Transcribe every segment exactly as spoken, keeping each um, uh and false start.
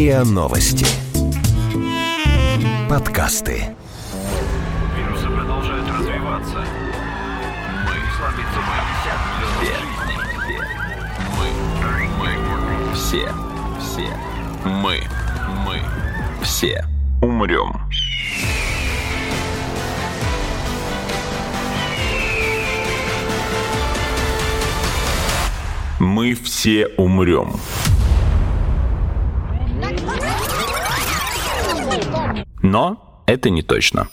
РИА Новости. Подкасты. Вирусы продолжают развиваться. Мы слабиться мы все. Все. Мы. Мы. Все. Все. Мы. Мы. Все. Умрем. Мы все умрем. Но это не точно.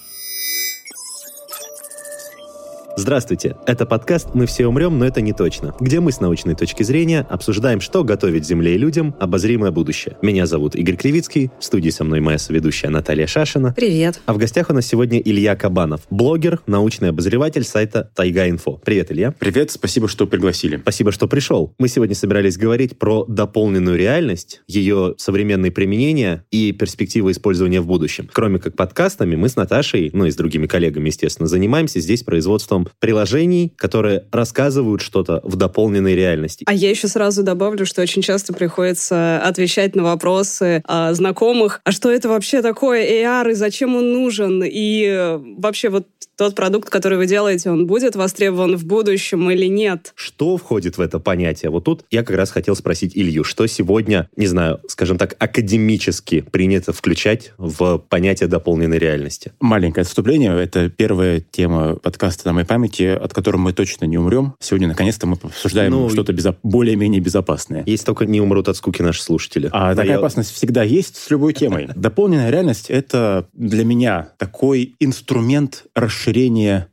Здравствуйте, это подкаст «Мы все умрем, но это не точно», где мы с научной точки зрения обсуждаем, что готовит Земле и людям обозримое будущее. Меня зовут Игорь Кривицкий, в студии со мной моя соведущая Наталья Шашина. Привет. А в гостях у нас сегодня Илья Кабанов, блогер, научный обозреватель сайта Тайга.Инфо. Привет, Илья. Привет, спасибо, что пригласили. Спасибо, что пришел. Мы сегодня собирались говорить про дополненную реальность, ее современные применения и перспективы использования в будущем. Кроме как подкастами, мы с Наташей, ну и с другими коллегами, естественно, занимаемся здесь производством приложений, которые рассказывают что-то в дополненной реальности. А я еще сразу добавлю, что очень часто приходится отвечать на вопросы а, знакомых, а что это вообще такое эй ар и зачем он нужен, и вообще вот тот продукт, который вы делаете, он будет востребован в будущем или нет? Что входит в это понятие? Вот тут я как раз хотел спросить Илью, что сегодня, не знаю, скажем так, академически принято включать в понятие дополненной реальности? Маленькое отступление. Это первая тема подкаста «На моей памяти», от которой мы точно не умрем. Сегодня, наконец-то, мы обсуждаем ну, что-то безо- более-менее безопасное. Если только не умрут от скуки наши слушатели. А такая я... опасность всегда есть с любой темой. Дополненная реальность — это для меня такой инструмент расширения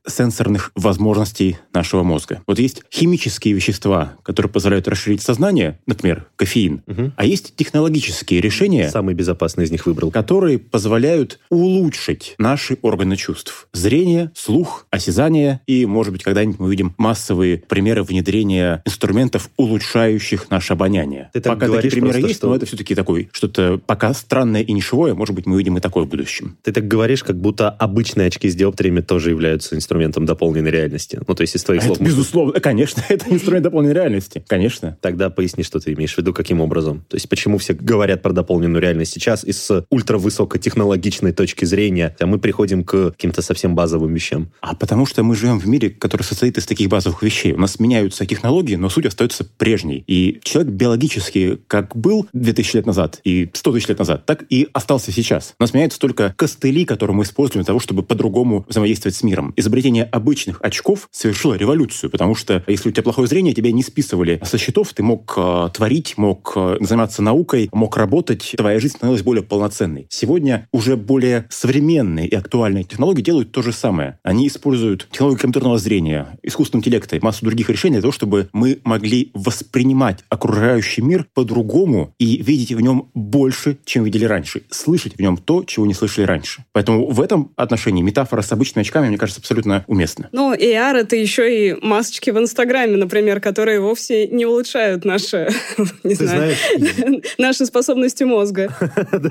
сенсорных возможностей нашего мозга. Вот есть химические вещества, которые позволяют расширить сознание, например, кофеин, угу. а есть технологические решения... Самый безопасный из них выбрал. ...которые позволяют улучшить наши органы чувств. Зрение, слух, осязание. И, может быть, когда-нибудь мы увидим массовые примеры внедрения инструментов, улучшающих наше обоняние. Ты так пока такие примеры просто, есть, что... но это все-таки такое что-то пока странное и нишевое. Может быть, мы увидим и такое в будущем. Ты так говоришь, как будто обычные очки с диоптриями тоже являются инструментом дополненной реальности. Ну, то есть из твоих а слов... Это, безусловно, конечно, это инструмент дополненной реальности. Конечно. Тогда поясни, что ты имеешь в виду, каким образом. То есть почему все говорят про дополненную реальность сейчас и с ультравысокотехнологичной точки зрения, а мы приходим к каким-то совсем базовым вещам. А потому что мы живем в мире, который состоит из таких базовых вещей. У нас меняются технологии, но суть остается прежней. И человек биологически как был две тысячи лет назад и сто тысяч лет назад, так и остался сейчас. У нас меняются только костыли, которые мы используем для того, чтобы по-другому взаимодействовать с миром. Изобретение обычных очков совершило революцию, потому что если у тебя плохое зрение, тебя не списывали со счетов, ты мог э, творить, мог э, заниматься наукой, мог работать, твоя жизнь становилась более полноценной. Сегодня уже более современные и актуальные технологии делают то же самое. Они используют технологии компьютерного зрения, искусственного интеллекта и массу других решений для того, чтобы мы могли воспринимать окружающий мир по-другому и видеть в нем больше, чем видели раньше, слышать в нем то, чего не слышали раньше. Поэтому в этом отношении метафора с обычными очками, мне кажется, абсолютно уместна. Ну, эй ар — это еще и масочки в Инстаграме, например, которые вовсе не улучшают наши, не знаю, наши способности мозга.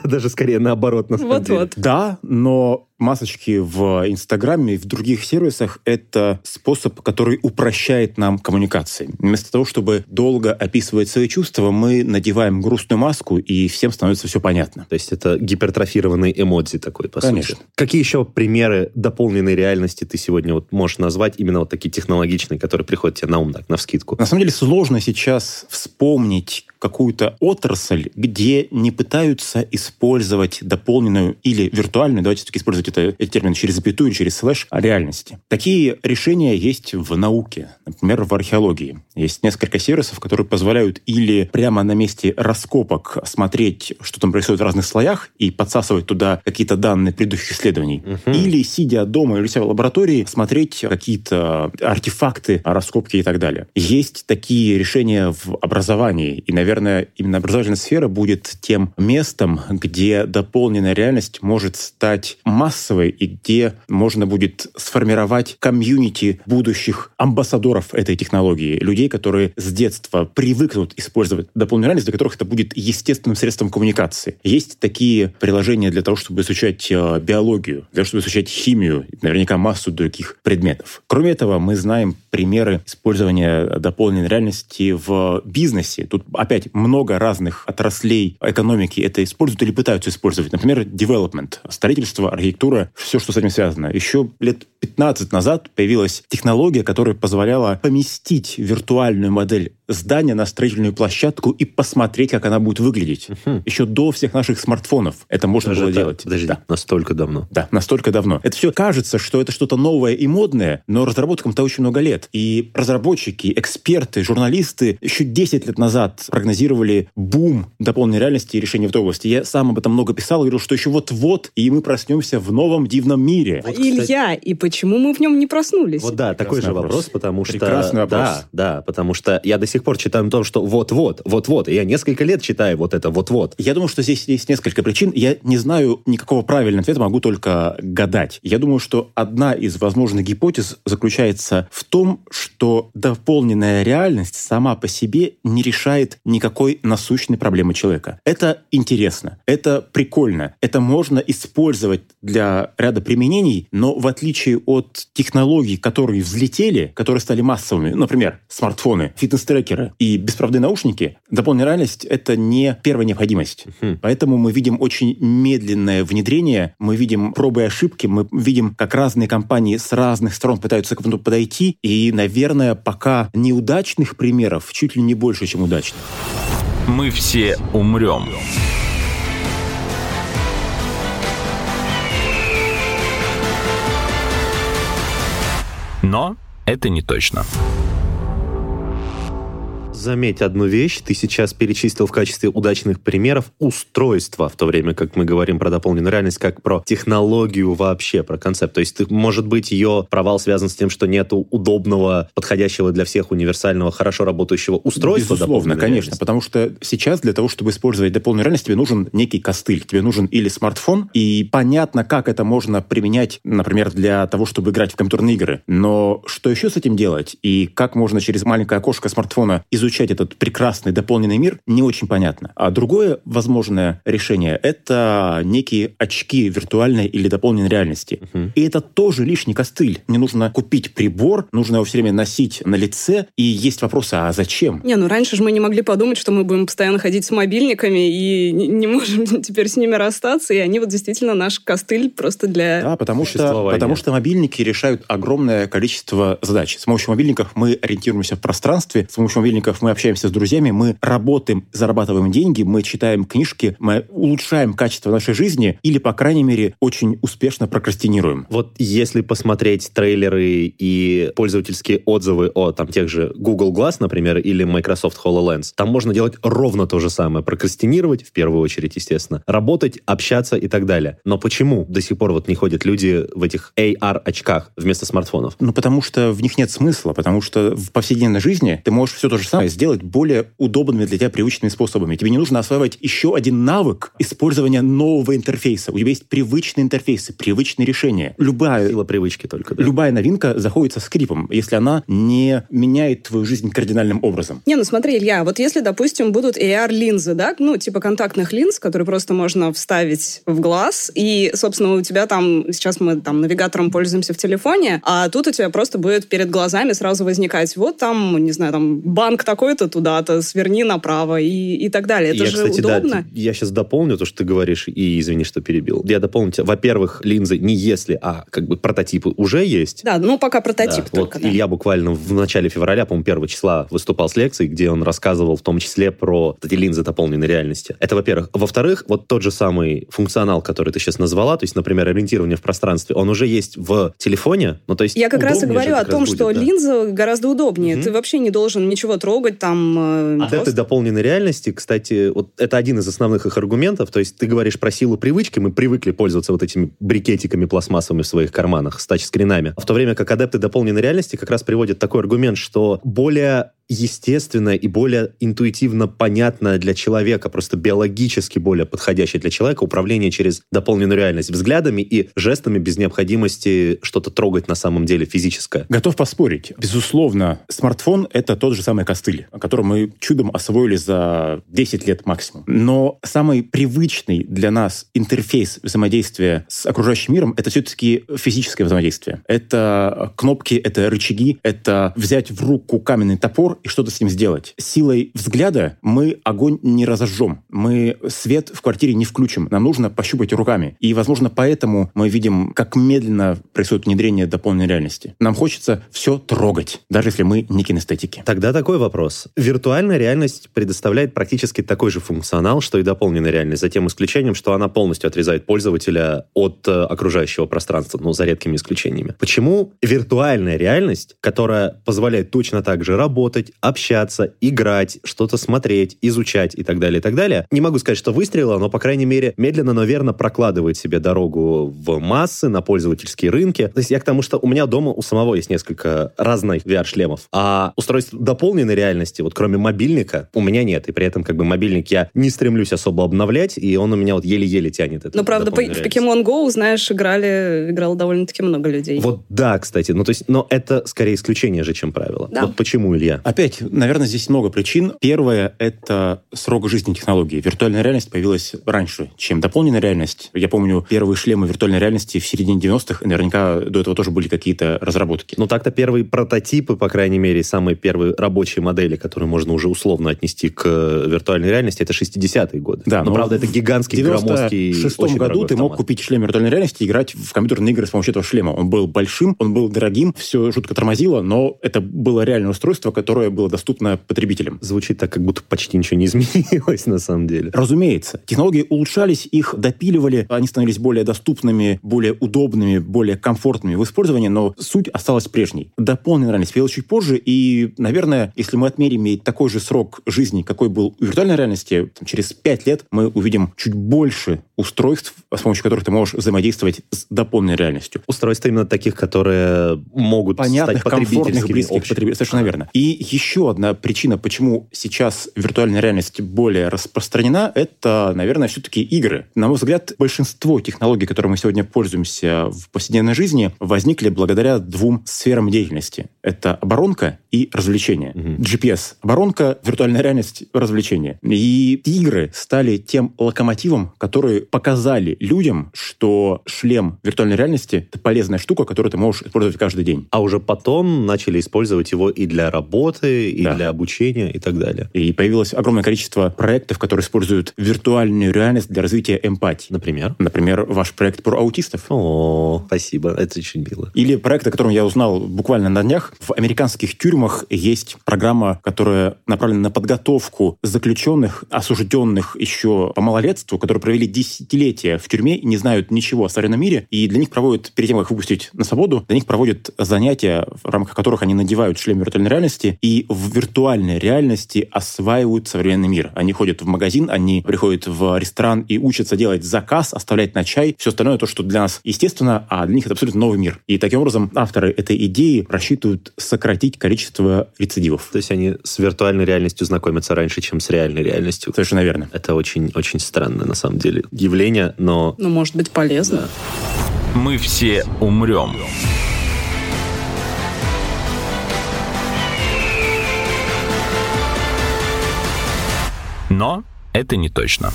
Даже скорее наоборот, на самом деле. Вот-вот. Да, но... масочки в Инстаграме и в других сервисах — это способ, который упрощает нам коммуникации. Вместо того, чтобы долго описывать свои чувства, мы надеваем грустную маску, и всем становится все понятно. То есть это гипертрофированный эмодзи такой, по Конечно. Сути. Какие еще примеры дополненной реальности ты сегодня вот можешь назвать, именно вот такие технологичные, которые приходят тебе на ум, так, навскидку? На самом деле сложно сейчас вспомнить какую-то отрасль, где не пытаются использовать дополненную или виртуальную, давайте все-таки использовать это, этот термин через запятую, через слэш, реальности. Такие решения есть в науке, например, в археологии. Есть несколько сервисов, которые позволяют или прямо на месте раскопок смотреть, что там происходит в разных слоях, и подсасывать туда какие-то данные предыдущих исследований, угу. или, сидя дома или в лаборатории, смотреть какие-то артефакты, раскопки и так далее. Есть такие решения в образовании, и, наверное, Наверное, именно образовательная сфера будет тем местом, где дополненная реальность может стать массовой и где можно будет сформировать комьюнити будущих амбассадоров этой технологии, людей, людей, которые с детства привыкнут использовать дополненную реальность, для которых это будет естественным средством коммуникации. Есть такие приложения для того, чтобы изучать биологию, для того, чтобы изучать химию, наверняка массу других предметов. Кроме этого, мы знаем примеры использования дополненной реальности в бизнесе. Тут опять много разных отраслей экономики это используют или пытаются использовать. Например, девелопмент, строительство, архитектура, все, что с этим связано. Еще лет пятнадцать назад появилась технология, которая позволяла поместить виртуальную модель здания на строительную площадку и посмотреть, как она будет выглядеть. Угу. Еще до всех наших смартфонов это можно Даже было это, делать. Подожди, да. настолько давно? Да, настолько давно. Это все кажется, что это что-то новое и модное, но разработкам-то очень много лет. И разработчики, эксперты, журналисты еще десять лет назад прогнозировали бум дополненной реальности и решения в этой области. Я сам об этом много писал, говорил, что еще вот-вот, и мы проснемся в новом дивном мире. Вот, кстати... Илья, и почему мы в нем не проснулись? Вот да, Прекрасный такой же вопрос, вопрос потому что... Прекрасный вопрос. Да, да, потому что я до сих пор читаем то, что вот-вот, вот-вот. Я несколько лет читаю вот это вот-вот. Я думаю, что здесь есть несколько причин. Я не знаю никакого правильного ответа, могу только гадать. Я думаю, что одна из возможных гипотез заключается в том, что дополненная реальность сама по себе не решает никакой насущной проблемы человека. Это интересно, это прикольно, это можно использовать для ряда применений, но в отличие от технологий, которые взлетели, которые стали массовыми, например, смартфоны, фитнес-трекеры, и беспроводные наушники, дополненная реальность — это не первая необходимость. Uh-huh. Поэтому мы видим очень медленное внедрение, мы видим пробы и ошибки, мы видим, как разные компании с разных сторон пытаются к этому подойти, и, наверное, пока неудачных примеров чуть ли не больше, чем удачных. Мы все умрем. Но это не точно. Заметь одну вещь, ты сейчас перечислил в качестве удачных примеров устройства, в то время как мы говорим про дополненную реальность, как про технологию вообще, про концепт. То есть, может быть, ее провал связан с тем, что нету удобного, подходящего для всех универсального, хорошо работающего устройства. Безусловно, конечно, потому что сейчас для того, чтобы использовать дополненную реальность, тебе нужен некий костыль, тебе нужен или смартфон, и понятно, как это можно применять, например, для того, чтобы играть в компьютерные игры. Но что еще с этим делать? И как можно через маленькое окошко смартфона изучать этот прекрасный дополненный мир, не очень понятно. А другое возможное решение — это некие очки виртуальной или дополненной реальности. Uh-huh. И это тоже лишний костыль. Не нужно купить прибор, нужно его все время носить на лице, и есть вопрос, а зачем? Не, ну раньше же мы не могли подумать, что мы будем постоянно ходить с мобильниками и не можем теперь с ними расстаться, и они вот действительно наш костыль просто для... Да, потому что, потому что мобильники решают огромное количество задач. С помощью мобильников мы ориентируемся в пространстве, с помощью мобильников мы общаемся с друзьями, мы работаем, зарабатываем деньги, мы читаем книжки, мы улучшаем качество нашей жизни или, по крайней мере, очень успешно прокрастинируем. Вот если посмотреть трейлеры и пользовательские отзывы о там, тех же Google Glass, например, или Microsoft HoloLens, там можно делать ровно то же самое. Прокрастинировать, в первую очередь, естественно, работать, общаться и так далее. Но почему до сих пор вот не ходят люди в этих эй ар-очках вместо смартфонов? Ну, потому что в них нет смысла, потому что в повседневной жизни ты можешь все то же самое сделать более удобными для тебя привычными способами. Тебе не нужно осваивать еще один навык использования нового интерфейса. У тебя есть привычные интерфейсы, привычные решения. Любая... Сила привычки только, да? Любая новинка заходит со скрипом, если она не меняет твою жизнь кардинальным образом. Не, ну смотри, Илья, вот если, допустим, будут эй ар-линзы, да? Ну, типа контактных линз, которые просто можно вставить в глаз, и, собственно, у тебя там... Сейчас мы там навигатором пользуемся в телефоне, а тут у тебя просто будет перед глазами сразу возникать вот там, не знаю, там банк такой то туда-то, сверни направо и, и так далее. Это я, же кстати, удобно. Да, я сейчас дополню то, что ты говоришь, и извини, что перебил. Я дополню тебя. Во-первых, линзы не если, а как бы прототипы уже есть. Да, ну пока прототип да, только. Вот да. Илья буквально в начале февраля, по-моему, первого числа выступал с лекцией, где он рассказывал в том числе про эти линзы дополненной реальности. Это во-первых. Во-вторых, вот тот же самый функционал, который ты сейчас назвала, то есть, например, ориентирование в пространстве, он уже есть в телефоне. Ну, то есть я как раз и говорю о том, будет, что да. линза гораздо удобнее. Угу. Ты вообще не должен ничего трогать, там... От этой дополненной реальности, кстати, вот это один из основных их аргументов. То есть ты говоришь про силу привычки. Мы привыкли пользоваться вот этими брикетиками пластмассовыми в своих карманах с тачскринами. В то время как адепты дополненной реальности как раз приводят такой аргумент, что более естественно и более интуитивно понятно для человека, просто биологически более подходящее для человека управление через дополненную реальность взглядами и жестами без необходимости что-то трогать на самом деле физическое. Готов поспорить. Безусловно, смартфон — это тот же самый костыль, который мы чудом освоили за десять лет максимум. Но самый привычный для нас интерфейс взаимодействия с окружающим миром — это все-таки физическое взаимодействие. Это кнопки, это рычаги, это взять в руку каменный топор и что-то с ним сделать. Силой взгляда мы огонь не разожжем, мы свет в квартире не включим, нам нужно пощупать руками. И, возможно, поэтому мы видим, как медленно происходит внедрение дополненной реальности. Нам хочется все трогать, даже если мы не кинестетики. Тогда такой вопрос. Виртуальная реальность предоставляет практически такой же функционал, что и дополненная реальность, за тем исключением, что она полностью отрезает пользователя от э, окружающего пространства, ну, за редкими исключениями. Почему виртуальная реальность, которая позволяет точно так же работать, общаться, играть, что-то смотреть, изучать и так далее, и так далее. Не могу сказать, что выстрелила, но, по крайней мере, медленно, но верно прокладывает себе дорогу в массы, на пользовательские рынки. То есть я к тому, что у меня дома у самого есть несколько разных ви ар-шлемов, а устройств дополненной реальности, вот кроме мобильника, у меня нет. И при этом как бы мобильник я не стремлюсь особо обновлять, и он у меня вот еле-еле тянет это. Ну, правда, по- в Pokemon Go, знаешь, играли, играло довольно-таки много людей. Вот да, кстати. Ну, то есть, но это скорее исключение же, чем правило. Да. Вот почему, Илья? Опять, наверное, здесь много причин. Первое — это срок жизни технологии. Виртуальная реальность появилась раньше, чем дополненная реальность. Я помню первые шлемы виртуальной реальности в середине девяностых, и наверняка до этого тоже были какие-то разработки. Ну, так-то первые прототипы, по крайней мере, самые первые рабочие модели, которые можно уже условно отнести к виртуальной реальности, это шестидесятые годы. Да, но, но правда, это гигантский, громоздкий, очень дорогой. В девяносто шестом году ты мог купить шлем виртуальной реальности и играть в компьютерные игры с помощью этого шлема. Он был большим, он был дорогим, все жутко тормозило, но это было реальное устройство, которое было доступно потребителям. Звучит так, как будто почти ничего не изменилось на самом деле. Разумеется. Технологии улучшались, их допиливали, они становились более доступными, более удобными, более комфортными в использовании, но суть осталась прежней. Дополненная реальность появилась чуть позже, и, наверное, если мы отмерим ей такой же срок жизни, какой был у виртуальной реальности, там, через пять лет мы увидим чуть больше устройств, с помощью которых ты можешь взаимодействовать с дополненной реальностью. Устройства именно таких, которые могут понятных, стать потребительскими, общими. Совершенно а. верно. И еще одна причина, почему сейчас виртуальная реальность более распространена, это, наверное, все-таки игры. На мой взгляд, большинство технологий, которыми мы сегодня пользуемся в повседневной жизни, возникли благодаря двум сферам деятельности. Это оборонка и развлечение. Угу. джи пи эс. Оборонка, виртуальная реальность, развлечение. И игры стали тем локомотивом, который показали людям, что шлем виртуальной реальности — это полезная штука, которую ты можешь использовать каждый день. А уже потом начали использовать его и для работы, и да. для обучения, и так далее. И появилось огромное количество проектов, которые используют виртуальную реальность для развития эмпатии. Например? Например, ваш проект про аутистов. О, спасибо, это очень мило. Или проект, о котором я узнал буквально на днях. В американских тюрьмах есть программа, которая направлена на подготовку заключенных, осужденных еще по малолетству, которые провели десятилетия в тюрьме и не знают ничего о современном мире, и для них проводят, перед тем, как их выпустить на свободу, для них проводят занятия, в рамках которых они надевают шлем виртуальной реальности и в виртуальной реальности осваивают современный мир. Они ходят в магазин, они приходят в ресторан и учатся делать заказ, оставлять на чай, все остальное то, что для нас естественно, а для них это абсолютно новый мир. И таким образом авторы этой идеи рассчитывают сократить количество рецидивов. То есть они с виртуальной реальностью знакомятся раньше, чем с реальной реальностью. Совершенно верно. Это очень-очень странно, на самом деле, явление, но... Ну, может быть, полезно. Да. Мы все умрем. Но это не точно.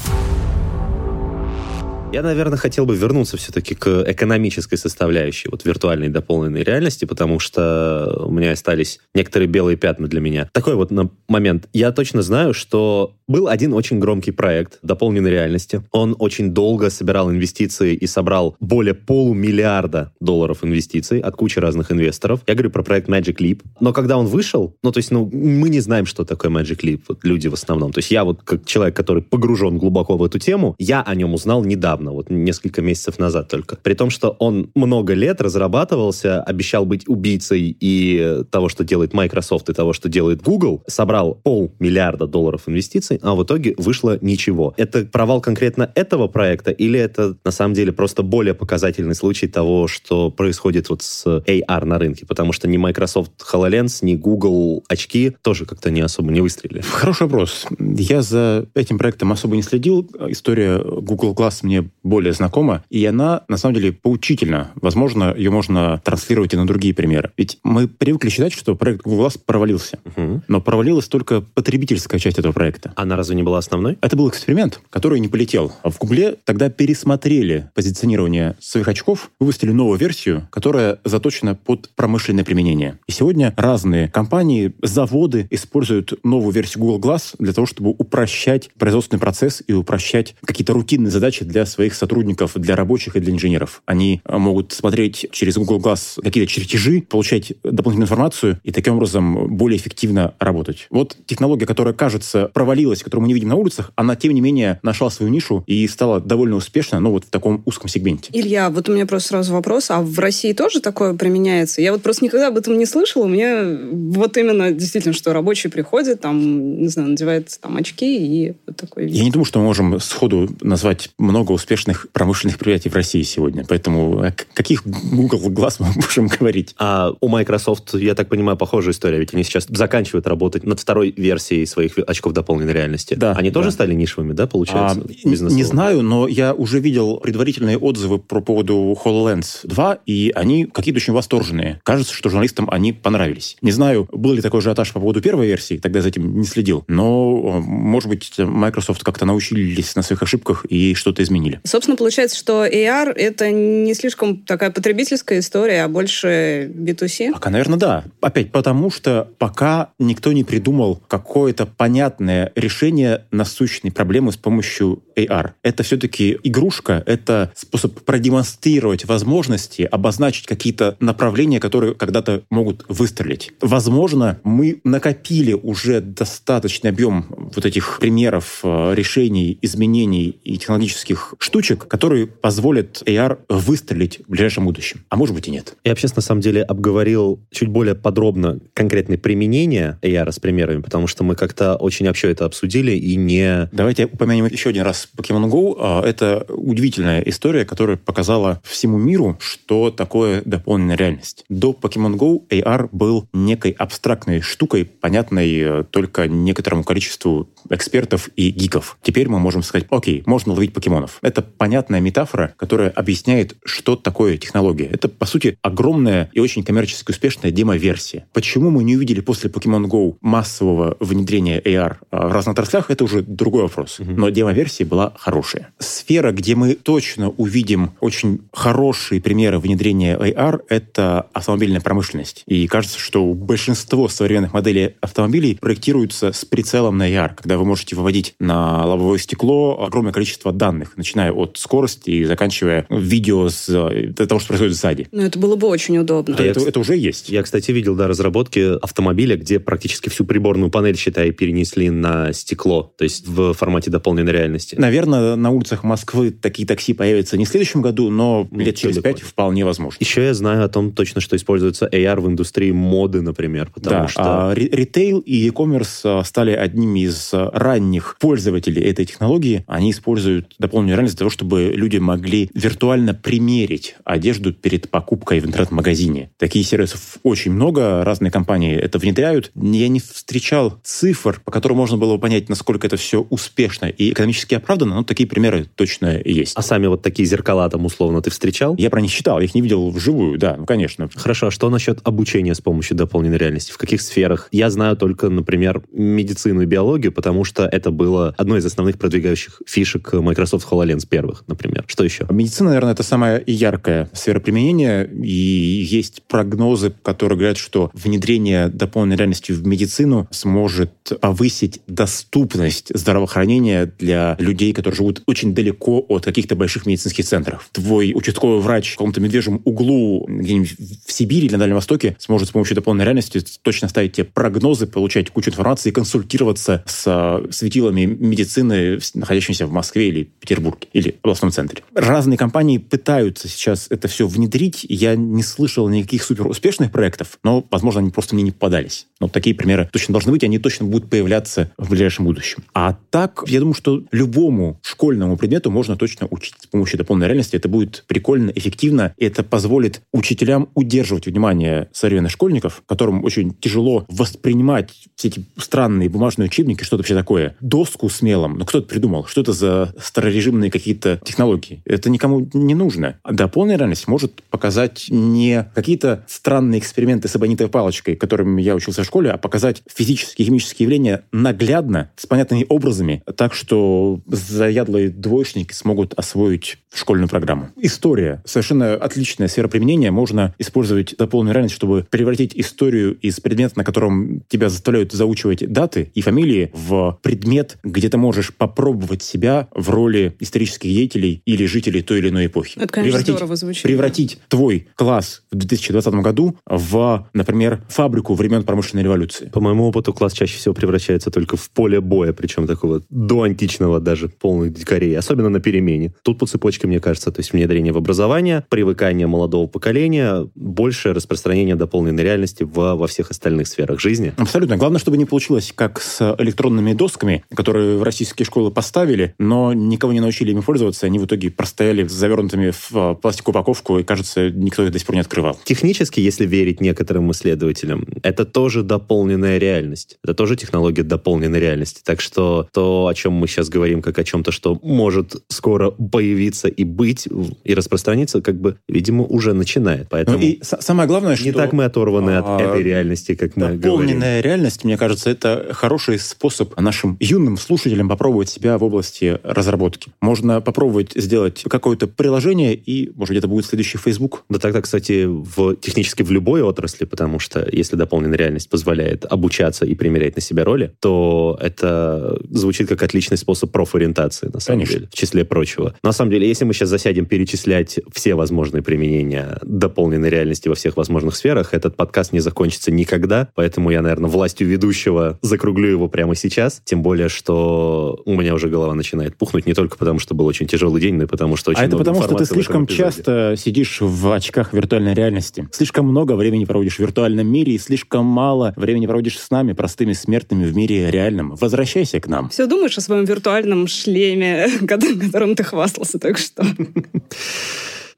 Я, наверное, хотел бы вернуться все-таки к экономической составляющей вот виртуальной дополненной реальности, потому что у меня остались некоторые белые пятна для меня. Такой вот на момент. Я точно знаю, что был один очень громкий проект дополненной реальности. Он очень долго собирал инвестиции и собрал более полумиллиарда долларов инвестиций от кучи разных инвесторов. Я говорю про проект Magic Leap. Но когда он вышел, ну, то есть, ну, мы не знаем, что такое Magic Leap, вот люди в основном. То есть я вот как человек, который погружен глубоко в эту тему, я о нем узнал недавно. Вот несколько месяцев назад только. При том, что он много лет разрабатывался, обещал быть убийцей и того, что делает Microsoft, и того, что делает Google, собрал полмиллиарда долларов инвестиций, стороны, а в итоге вышло ничего. Это провал конкретно этого проекта или это на самом деле просто более показательный случай того, что происходит вот с эй ар на рынке? Потому что ни Microsoft HoloLens, ни Google очки тоже как-то не особо не выстрелили. Хороший вопрос. Я за этим проектом особо не следил. История Google Glass мне более знакома, и она на самом деле поучительна. Возможно, ее можно транслировать и на другие примеры. Ведь мы привыкли считать, что проект Google Glass провалился. Угу. Но провалилась только потребительская часть этого проекта. Она разве не была основной? Это был эксперимент, который не полетел. В Гугле тогда пересмотрели позиционирование своих очков, выпустили новую версию, которая заточена под промышленное применение. И сегодня разные компании, заводы используют новую версию Google Glass для того, чтобы упрощать производственный процесс и упрощать какие-то рутинные задачи для своих сотрудников, для рабочих и для инженеров. Они могут смотреть через Google Glass какие-то чертежи, получать дополнительную информацию и таким образом более эффективно работать. Вот технология, которая, кажется, провалилась, которую мы не видим на улицах, она, тем не менее, нашла свою нишу и стала довольно успешна, но вот в таком узком сегменте. Илья, вот у меня просто сразу вопрос, а в России тоже такое применяется? Я вот просто никогда об этом не слышала, у меня вот именно действительно, что рабочий приходит, там, не знаю, надевает там очки и вот такой вид. Я не думаю, что мы можем сходу назвать много успешных промышленных предприятий в России сегодня, поэтому о каких Google Glass мы можем говорить? А у Microsoft, я так понимаю, похожая история, ведь они сейчас заканчивают работать над второй версией своих очков дополненной реальности. Да, они тоже да. стали нишевыми, да, получается? А, не знаю, но я уже видел предварительные отзывы по поводу HoloLens два, и они какие-то очень восторженные. Кажется, что журналистам они понравились. Не знаю, был ли такой ажиотаж по поводу первой версии, тогда за этим не следил, но, может быть, Microsoft как-то научились на своих ошибках и что-то изменили. Собственно, получается, что эй ар — это не слишком такая потребительская история, а больше би ту си? Пока, наверное, да. Опять потому, что пока никто не придумал какое-то понятное решение насущной проблемы с помощью эй ар. Это все-таки игрушка, это способ продемонстрировать возможности, обозначить какие-то направления, которые когда-то могут выстрелить. Возможно, мы накопили уже достаточный объем вот этих примеров, решений, изменений и технологических штучек, которые позволят эй ар выстрелить в ближайшем будущем. А может быть и нет. Я вообще, на самом деле, обговорил чуть более подробно конкретные применения эй ар с примерами, потому что мы как-то очень общо это обсудили и не... Давайте упомянем еще один раз Pokemon Go. Это удивительная история, которая показала всему миру, что такое дополненная реальность. До Pokemon Go эй ар был некой абстрактной штукой, понятной только некоторому количеству экспертов и гиков. Теперь мы можем сказать, окей, можно ловить покемонов. Это понятная метафора, которая объясняет, что такое технология. Это, по сути, огромная и очень коммерчески успешная демо-версия. Почему мы не увидели после Pokemon Go массового внедрения эй ар в разных отраслях, это уже другой вопрос. Угу. Но демо-версия была хорошая. Сфера, где мы точно увидим очень хорошие примеры внедрения эй ар, это автомобильная промышленность. И кажется, что большинство современных моделей автомобилей проектируются с прицелом на эй ар, когда вы можете выводить на лобовое стекло огромное количество данных, начиная от скорости и заканчивая видео с того, что происходит сзади. Но это было бы очень удобно. Да, это, это уже есть. Я, кстати, видел да, разработки автомобиля, где практически всю приборную панель, считай, перенесли на стекло, то есть в формате дополненной реальности. Наверное, на улицах Москвы такие такси появятся не в следующем году, но ну, лет через пять вполне возможно. Еще я знаю о том точно, что используется эй ар в индустрии моды, например, потому да, что... А, ритейл и e-commerce стали одними из ранних пользователей этой технологии. Они используют дополненную реальность для того, чтобы люди могли виртуально примерить одежду перед покупкой в интернет-магазине. Таких сервисов очень много, разные компании это внедряют. Я не встречал цифр, по которым можно было бы понять, насколько это все успешно и экономически оправдано, но такие примеры точно есть. А сами вот такие зеркала там условно ты встречал? Я про них читал, я их не видел вживую, да, ну конечно. Хорошо, а что насчет обучения с помощью дополненной реальности? В каких сферах? Я знаю только, например, медицину и биологию, потому что это было одной из основных продвигающих фишек Microsoft HoloLens первых, например. Что еще? Медицина, наверное, это самая яркая сфера применения, и есть прогнозы, которые говорят, что внедрение дополненной реальности в медицину сможет повысить доступность здравоохранения для людей, которые живут очень далеко от каких-то больших медицинских центров. Твой участковый врач в каком-то медвежьем углу где-нибудь в Сибири или на Дальнем Востоке сможет с помощью дополненной реальности точно ставить тебе прогнозы, получать кучу информации и консультироваться с светилами медицины, находящимися в Москве или Петербурге, или областном центре. Разные компании пытаются сейчас это все внедрить. Я не слышал никаких суперуспешных проектов, но, возможно, они просто мне не попадались. Но такие примеры точно должны быть, они точно будут появляться в ближайшем ближайшем будущем. А так, я думаю, что любому школьному предмету можно точно учить с помощью дополненной реальности. Это будет прикольно, эффективно. Это позволит учителям удерживать внимание современных школьников, которым очень тяжело воспринимать все эти странные бумажные учебники, что-то вообще такое. Доску с мелом. Ну, кто-то придумал, что это за старорежимные какие-то технологии. Это никому не нужно. А дополненная реальность может показать не какие-то странные эксперименты с эбонитовой палочкой, которыми я учился в школе, а показать физические, химические явления наглядно, с понятными образами, так что заядлые двоечники смогут освоить школьную программу. История. Совершенно отличная сфера применения. Можно использовать дополненную реальность, чтобы превратить историю из предмета, на котором тебя заставляют заучивать даты и фамилии, в предмет, где ты можешь попробовать себя в роли исторических деятелей или жителей той или иной эпохи. Это, конечно, здорово звучит. Превратить твой класс в две тысячи двадцатом году в, например, фабрику времен промышленной революции. По моему опыту, класс чаще всего превращается только в поле боя, причем такого доантичного даже, полных дикарей, особенно на перемене. Тут по цепочке, мне кажется, то есть внедрение в образование, привыкание молодого поколения, большее распространение дополненной реальности во, во всех остальных сферах жизни. Абсолютно. Главное, чтобы не получилось как с электронными досками, которые в российские школы поставили, но никого не научили ими пользоваться, они в итоге простояли завернутыми в пластиковую упаковку, и, кажется, никто их до сих пор не открывал. Технически, если верить некоторым исследователям, это тоже дополненная реальность. Это тоже технология дополненной реальности. Так что то, о чем мы сейчас говорим, как о чем-то, что может скоро появиться и быть, и распространиться, как бы, видимо, уже начинает. Поэтому ну и с- самое главное, что... Не так мы оторваны а- от этой реальности, как мы говорим. Дополненная реальность, мне кажется, это хороший способ нашим юным слушателям попробовать себя в области разработки. Можно попробовать сделать какое-то приложение, и, может, где-то будет следующий Facebook. Да, так-то, кстати, в, технически в любой отрасли, потому что если дополненная реальность позволяет обучаться и примерять на себя роли, то это звучит как отличный способ профориентации, на самом Конечно. деле, в числе прочего. Но, на самом деле, если мы сейчас засядем перечислять все возможные применения дополненной реальности во всех возможных сферах, этот подкаст не закончится никогда, поэтому я, наверное, властью ведущего закруглю его прямо сейчас, тем более, что у меня уже голова начинает пухнуть, не только потому, что был очень тяжелый день, но и потому, что очень а много информации. А это потому, что ты слишком часто сидишь в очках виртуальной реальности, слишком много времени проводишь в виртуальном мире и слишком мало времени проводишь с нами, простыми смертными в мире реальном. Возвращайся к нам. Все думаешь о своем виртуальном шлеме, которым ты хвастался только что.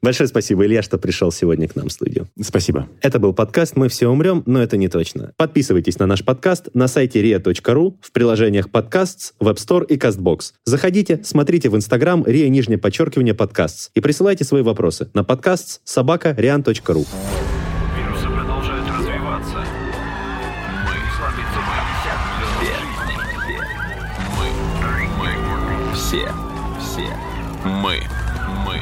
Большое спасибо, Илья, что пришел сегодня к нам в студию. Спасибо. Это был подкаст «Мы все умрем, но это не точно». Подписывайтесь на наш подкаст на сайте риа точка ру, в приложениях Podcasts, Web Store и Castbox. Заходите, смотрите в Instagram риа нижнее подчеркивание Podcasts и присылайте свои вопросы на подкастс собака риан точка ру. Вирусы продолжают развиваться. Мы слабится все. Мы. Мы. Все. Все. Мы. Мы.